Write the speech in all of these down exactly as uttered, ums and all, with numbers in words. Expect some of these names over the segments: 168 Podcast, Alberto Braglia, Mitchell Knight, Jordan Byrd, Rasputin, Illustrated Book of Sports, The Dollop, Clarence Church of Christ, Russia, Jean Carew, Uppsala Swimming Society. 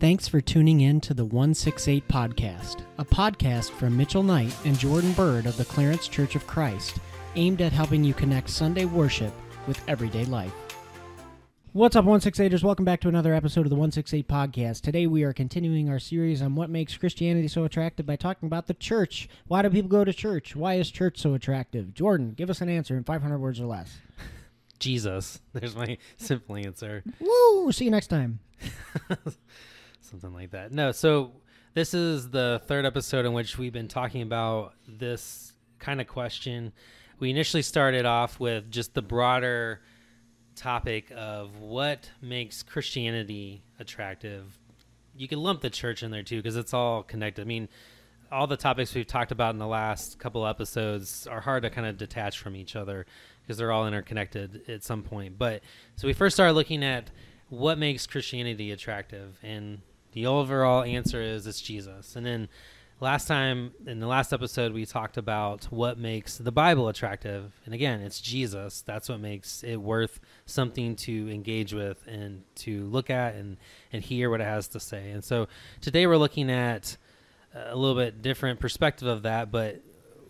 Thanks for tuning in to the one sixty-eight Podcast, a podcast from Mitchell Knight and Jordan Byrd of the Clarence Church of Christ, aimed at helping you connect Sunday worship with everyday life. What's up, one sixty-eighters? Welcome back to another episode of the one sixty-eight Podcast. Today we are continuing our series on what makes Christianity so attractive by talking about the church. Why do people go to church? Why is church so attractive? Jordan, give us an answer in five hundred words or less. Jesus. There's my simple answer. Woo! See you next time. Something like that. No, so this is the third episode in which we've been talking about this kind of question. We initially started off with just the broader topic of what makes Christianity attractive. You can lump the church in there too, because it's all connected. I mean, all the topics we've talked about in the last couple episodes are hard to kind of detach from each other because they're all interconnected at some point. But so we first started looking at what makes Christianity attractive, and the overall answer is it's Jesus. And then last time, in the last episode, we talked about what makes the Bible attractive, and again, it's Jesus. That's what makes it worth something to engage with and to look at and, and hear what it has to say. And so today we're looking at a little bit different perspective of that, but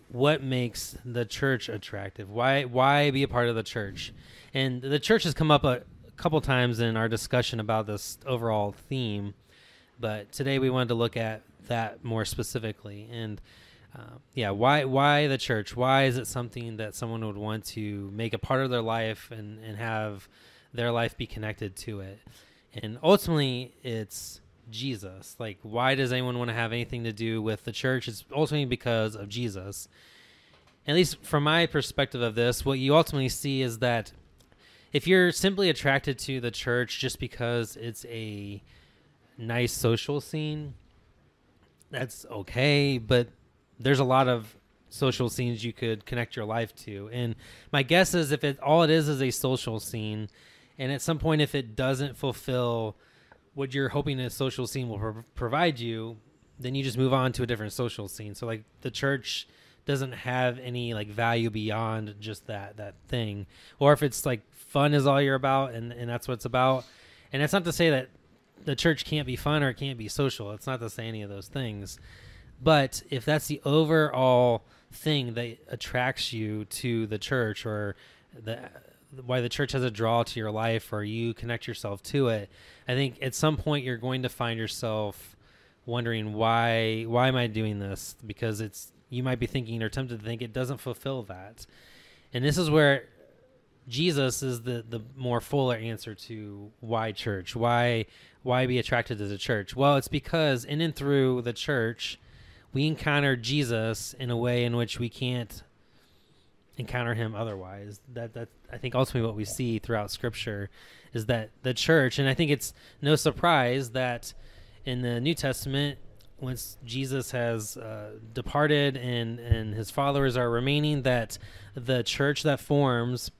what makes the church attractive? Why, why be a part of the church? And the church has come up a couple times in our discussion about this overall theme, but today we wanted to look at that more specifically. And uh, yeah, why why the church? Why is it something that someone would want to make a part of their life and, and have their life be connected to it? And ultimately, it's Jesus. Like, why does anyone want to have anything to do with the church? It's ultimately because of Jesus. At least from my perspective of this, what you ultimately see is that if you're simply attracted to the church just because it's a nice social scene, that's okay, but there's a lot of social scenes you could connect your life to. And my guess is if it all it is is a social scene, and at some point if it doesn't fulfill what you're hoping a social scene will pro- provide you, then you just move on to a different social scene. So like the church doesn't have any like value beyond just that that thing. Or if it's like fun is all you're about and, and that's what it's about. And that's not to say that the church can't be fun or it can't be social. It's not to say any of those things. But if that's the overall thing that attracts you to the church, or the why the church has a draw to your life, or you connect yourself to it, I think at some point you're going to find yourself wondering, why why am I doing this? Because it's you might be thinking or tempted to think it doesn't fulfill that. And this is where Jesus is the, the more fuller answer to why church, why why be attracted to the church. Well, it's because in and through the church, we encounter Jesus in a way in which we can't encounter him otherwise. That that I think ultimately what we see throughout Scripture is that the church, and I think it's no surprise that in the New Testament, once Jesus has uh, departed and, and his followers are remaining, that the church that forms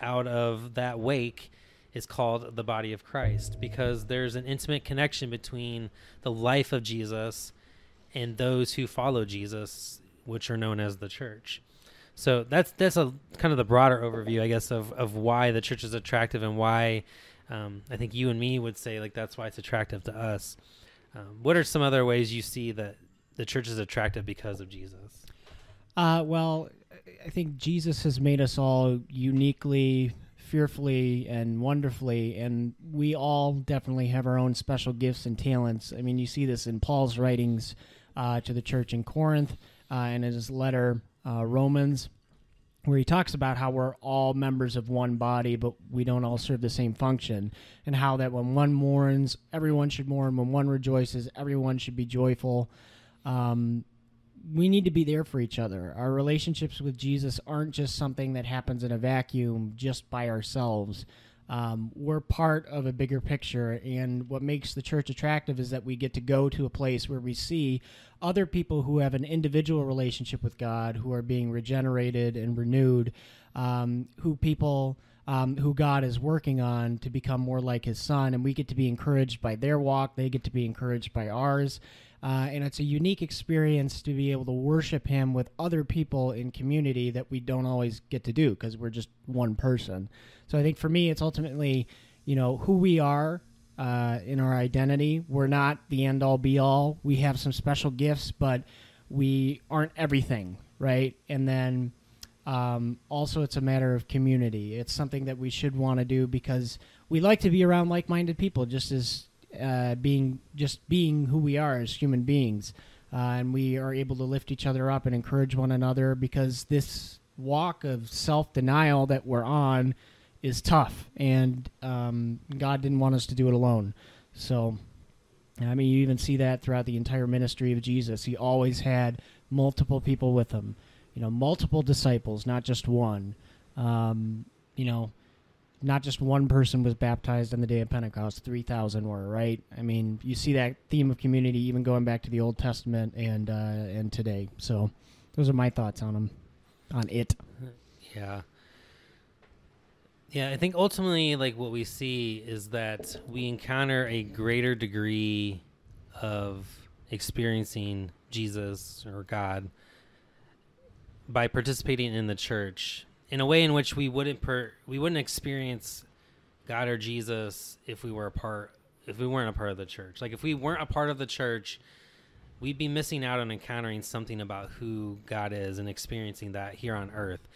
out of that wake is called the body of Christ, because there's an intimate connection between the life of Jesus and those who follow Jesus, which are known as the church. So that's that's a kind of the broader overview, I guess, of, of why the church is attractive and why um, I think you and me would say, like, that's why it's attractive to us. Um, what are some other ways you see that the church is attractive because of Jesus? Uh, well, I think Jesus has made us all uniquely, fearfully, and wonderfully, and we all definitely have our own special gifts and talents. I mean, you see this in Paul's writings uh, to the church in Corinth uh, and in his letter, uh, Romans, where he talks about how we're all members of one body, but we don't all serve the same function, and how that when one mourns, everyone should mourn. When one rejoices, everyone should be joyful. Um We need to be there for each other. Our relationships with Jesus aren't just something that happens in a vacuum just by ourselves. Um, we're part of a bigger picture, and what makes the church attractive is that we get to go to a place where we see other people who have an individual relationship with God, who are being regenerated and renewed, um, who people... Um, who God is working on to become more like his son, and we get to be encouraged by their walk. They get to be encouraged by ours. Uh, and it's a unique experience to be able to worship him with other people in community that we don't always get to do because we're just one person. So I think for me, it's ultimately, you know, who we are uh, in our identity. We're not the end-all, be-all. We have some special gifts, but we aren't everything, right? And then um, also it's a matter of community. It's something that we should want to do because we like to be around like-minded people, just as uh, being just being who we are as human beings. Uh, and we are able to lift each other up and encourage one another, because this walk of self-denial that we're on is tough, and um, God didn't want us to do it alone. So, I mean, you even see that throughout the entire ministry of Jesus. He always had multiple people with him, you know, multiple disciples, not just one. Um, you know, not just one person was baptized on the day of Pentecost, three thousand were, right? I mean, you see that theme of community even going back to the Old Testament and uh, and today. So those are my thoughts on them, on it. Yeah. Yeah, I think ultimately, like, what we see is that we encounter a greater degree of experiencing Jesus or God by participating in the church in a way in which we wouldn't per, we wouldn't experience God or Jesus if we were a part if we weren't a part of the church. Like, if we weren't a part of the church, we'd be missing out on encountering something about who God is and experiencing that here on earth.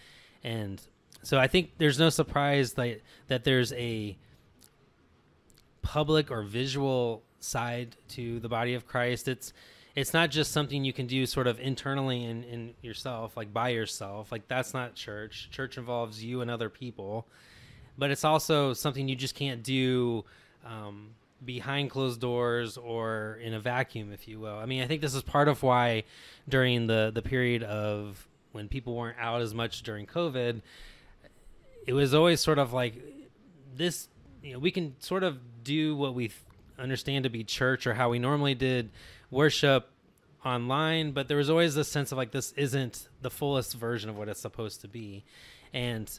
And so I think there's no surprise that, that there's a public or visual side to the body of Christ. It's it's not just something you can do sort of internally in, in yourself, like by yourself. Like, that's not church. Church involves you and other people. But it's also something you just can't do um, behind closed doors or in a vacuum, if you will. I mean, I think this is part of why during the, the period of when people weren't out as much during COVID, it was always sort of like this, you know, we can sort of do what we th- understand to be church or how we normally did worship online, but there was always this sense of like, this isn't the fullest version of what it's supposed to be. And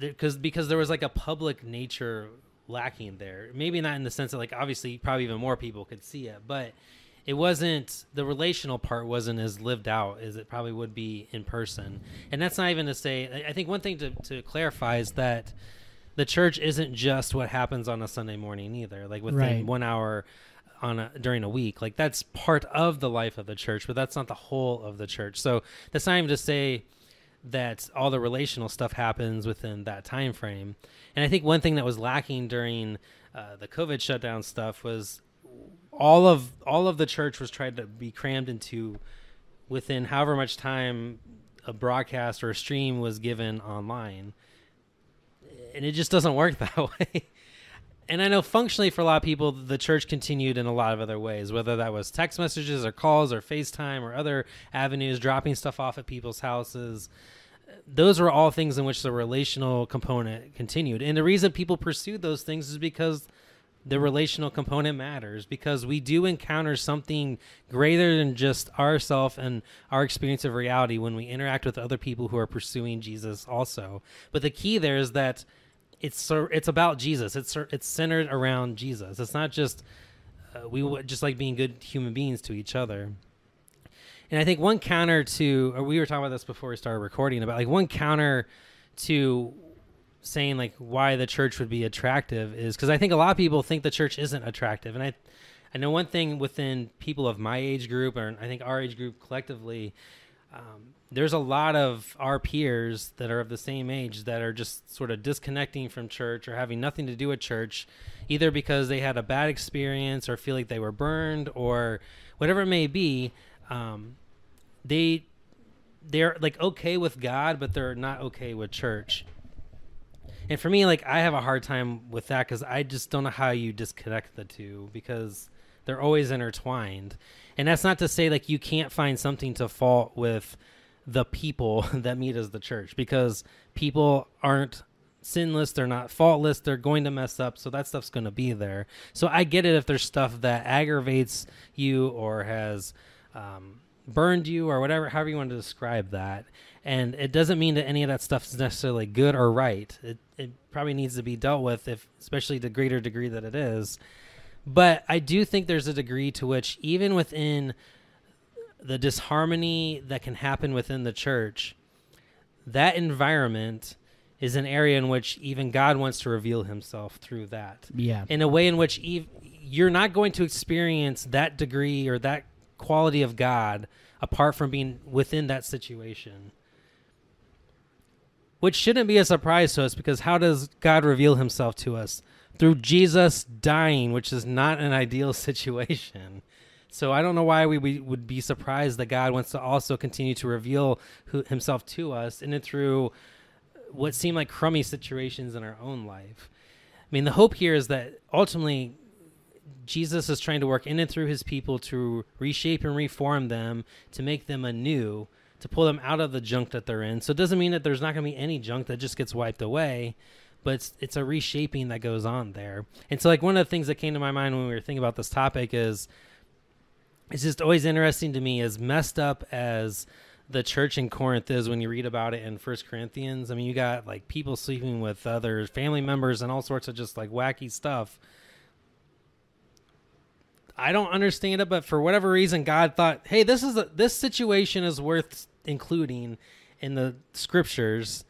th- cause, because there was like a public nature lacking there, maybe not in the sense that, like, obviously probably even more people could see it, but it wasn't, the relational part wasn't as lived out as it probably would be in person. And that's not even to say, I think one thing to, to clarify is that the church isn't just what happens on a Sunday morning either, like within right. one hour on a, during a week. Like, that's part of the life of the church, but that's not the whole of the church. So that's not even to say that all the relational stuff happens within that time frame. And I think one thing that was lacking during uh, the COVID shutdown stuff was all of all of the church was tried to be crammed into within however much time a broadcast or a stream was given online. And it just doesn't work that way. And I know functionally for a lot of people, the church continued in a lot of other ways, whether that was text messages or calls or FaceTime or other avenues, dropping stuff off at people's houses. Those were all things in which the relational component continued. And the reason people pursued those things is because the relational component matters, because we do encounter something greater than just ourself and our experience of reality when we interact with other people who are pursuing Jesus also. But the key there is that it's it's about Jesus. It's it's centered around Jesus. It's not just uh, we just like being good human beings to each other. And I think one counter to, or we were talking about this before we started recording, about like one counter to saying like why the church would be attractive is because I think a lot of people think the church isn't attractive. And I, I know one thing within people of my age group, or I think our age group collectively, um, there's a lot of our peers that are of the same age that are just sort of disconnecting from church or having nothing to do with church, either because they had a bad experience or feel like they were burned or whatever it may be. Um, they, they're like okay with God, but they're not okay with church. And for me, like, I have a hard time with that because I just don't know how you disconnect the two, because they're always intertwined. And that's not to say, like, you can't find something to fault with the people that meet as the church, because people aren't sinless. They're not faultless. They're going to mess up. So that stuff's going to be there. So I get it if there's stuff that aggravates you or has um, burned you or whatever, however you want to describe that. And it doesn't mean that any of that stuff is necessarily good or right. It, it probably needs to be dealt with, if, especially the greater degree that it is. But I do think there's a degree to which even within the disharmony that can happen within the church, that environment is an area in which even God wants to reveal himself through that. Yeah. In a way in which ev- you're not going to experience that degree or that quality of God apart from being within that situation. Which shouldn't be a surprise to us, because how does God reveal himself to us? Through Jesus dying, which is not an ideal situation. So I don't know why we, we would be surprised that God wants to also continue to reveal who, himself to us, and then through what seem like crummy situations in our own life. I mean, the hope here is that ultimately Jesus is trying to work in and through his people to reshape and reform them, to make them anew, to pull them out of the junk that they're in. So it doesn't mean that there's not going to be any junk that just gets wiped away, but it's, it's a reshaping that goes on there. And so, like, one of the things that came to my mind when we were thinking about this topic is, it's just always interesting to me, as messed up as the church in Corinth is, when you read about it in First Corinthians. I mean, you got like people sleeping with other family members and all sorts of just like wacky stuff. I don't understand it, but for whatever reason, God thought, hey, this is a, this situation is worth including in the scriptures,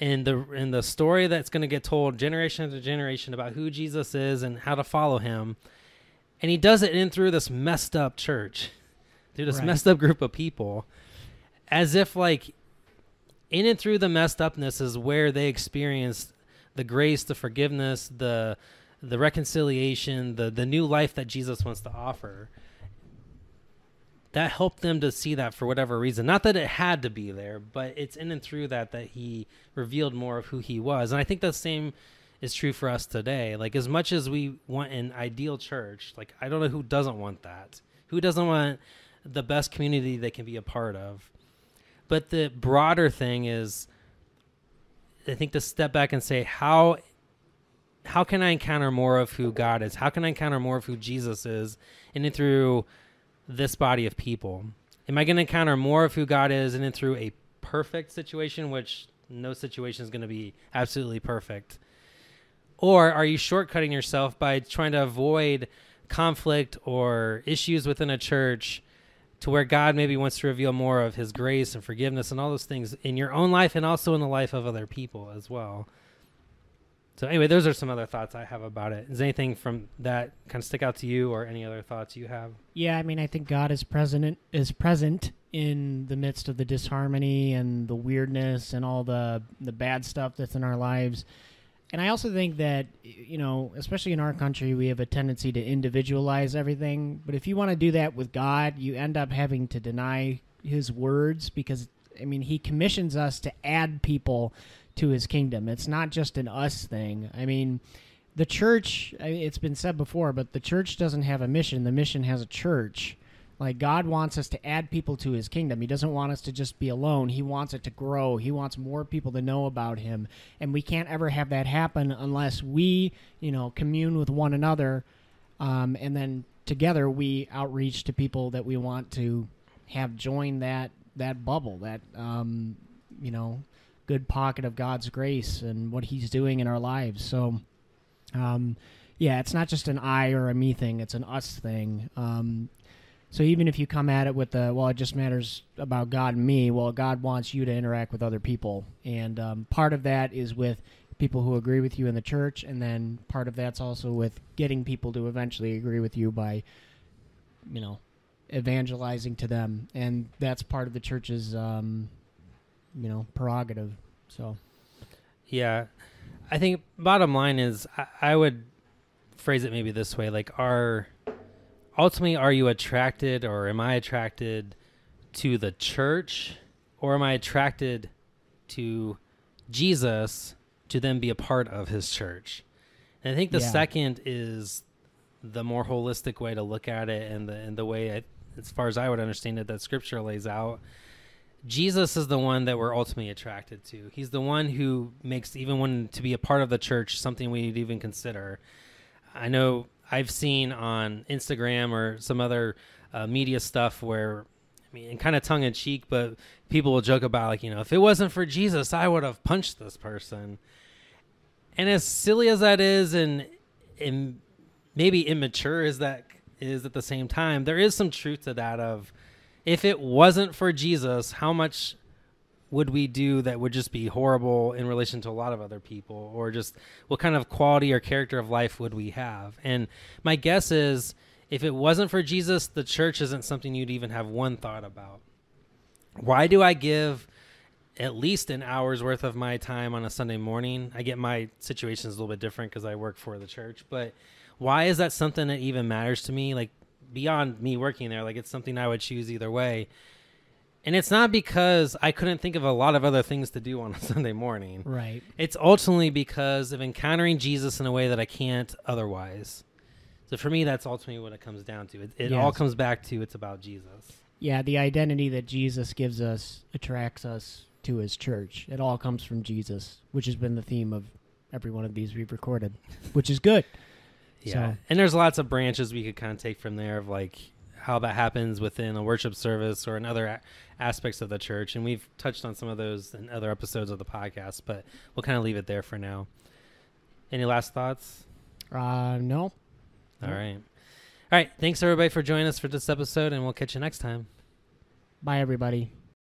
in the in the story that's going to get told generation to generation about who Jesus is and how to follow him. And he does it in through this messed up church, through this right. messed up group of people, as if like in and through the messed upness is where they experienced the grace, the forgiveness, the the reconciliation, the the new life that Jesus wants to offer. That helped them to see that for whatever reason. Not that it had to be there, but it's in and through that that he revealed more of who he was. And I think the same is true for us today. Like, as much as we want an ideal church, like, I don't know who doesn't want that. Who doesn't want the best community they can be a part of? But the broader thing is, I think, to step back and say, how how can I encounter more of who God is? How can I encounter more of who Jesus is in and through this body of people? Am I going to encounter more of who God is in and through a perfect situation, which no situation is going to be absolutely perfect? Or are you shortcutting yourself by trying to avoid conflict or issues within a church, to where God maybe wants to reveal more of his grace and forgiveness and all those things in your own life and also in the life of other people as well? So anyway, those are some other thoughts I have about it. Does anything from that kind of stick out to you, or any other thoughts you have? Yeah, I mean, I think God is present, is present in the midst of the disharmony and the weirdness and all the, the bad stuff that's in our lives. And I also think that, you know, especially in our country, we have a tendency to individualize everything. But if you want to do that with God, you end up having to deny his words, because, I mean, he commissions us to add people to his kingdom. It's not just an us thing. I mean, the church, it's been said before, but the church doesn't have a mission. The mission has a church. Like, God wants us to add people to his kingdom. He doesn't want us to just be alone. He wants it to grow. He wants more people to know about him. And we can't ever have that happen unless we, you know, commune with one another. Um, and then together we outreach to people that we want to have join that, that bubble, that, um, you know, good pocket of God's grace and what he's doing in our lives. So, um, yeah, it's not just an I or a me thing. It's an us thing. Um So even if you come at it with the, well, it just matters about God and me, well, God wants you to interact with other people. And um, part of that is with people who agree with you in the church, and then part of that's also with getting people to eventually agree with you by, you know, evangelizing to them. And that's part of the church's, um, you know, prerogative. So, yeah, I think bottom line is, I, I would phrase it maybe this way, like our... ultimately, are you attracted, or am I attracted to the church, or am I attracted to Jesus to then be a part of his church? And I think the yeah. second is the more holistic way to look at it, and the, and the way, I, as far as I would understand it, that scripture lays out. Jesus is the one that we're ultimately attracted to. He's the one who makes even wanting to be a part of the church something we'd even consider. I know... I've seen on Instagram or some other uh, media stuff where, I mean, and kind of tongue in cheek, but people will joke about, like, you know, if it wasn't for Jesus, I would have punched this person. And as silly as that is, and, and maybe immature as that is at the same time, there is some truth to that of, if it wasn't for Jesus, how much would we do that would just be horrible in relation to a lot of other people, or just what kind of quality or character of life would we have? And my guess is, if it wasn't for Jesus, the church isn't something you'd even have one thought about. Why do I give at least an hour's worth of my time on a Sunday morning? I get my situations a little bit different because I work for the church, but why is that something that even matters to me? Like, beyond me working there, like, it's something I would choose either way. And it's not because I couldn't think of a lot of other things to do on a Sunday morning. Right. It's ultimately because of encountering Jesus in a way that I can't otherwise. So for me, that's ultimately what it comes down to. It, it yes. all comes back to it's about Jesus. Yeah, the identity that Jesus gives us attracts us to his church. It all comes from Jesus, which has been the theme of every one of these we've recorded, which is good. Yeah, so. And there's lots of branches we could kind of take from there of, like, how that happens within a worship service or in other a aspects of the church. And we've touched on some of those in other episodes of the podcast, but we'll kind of leave it there for now. Any last thoughts? Uh, no. All no. right. All right. Thanks, everybody, for joining us for this episode, and we'll catch you next time. Bye, everybody.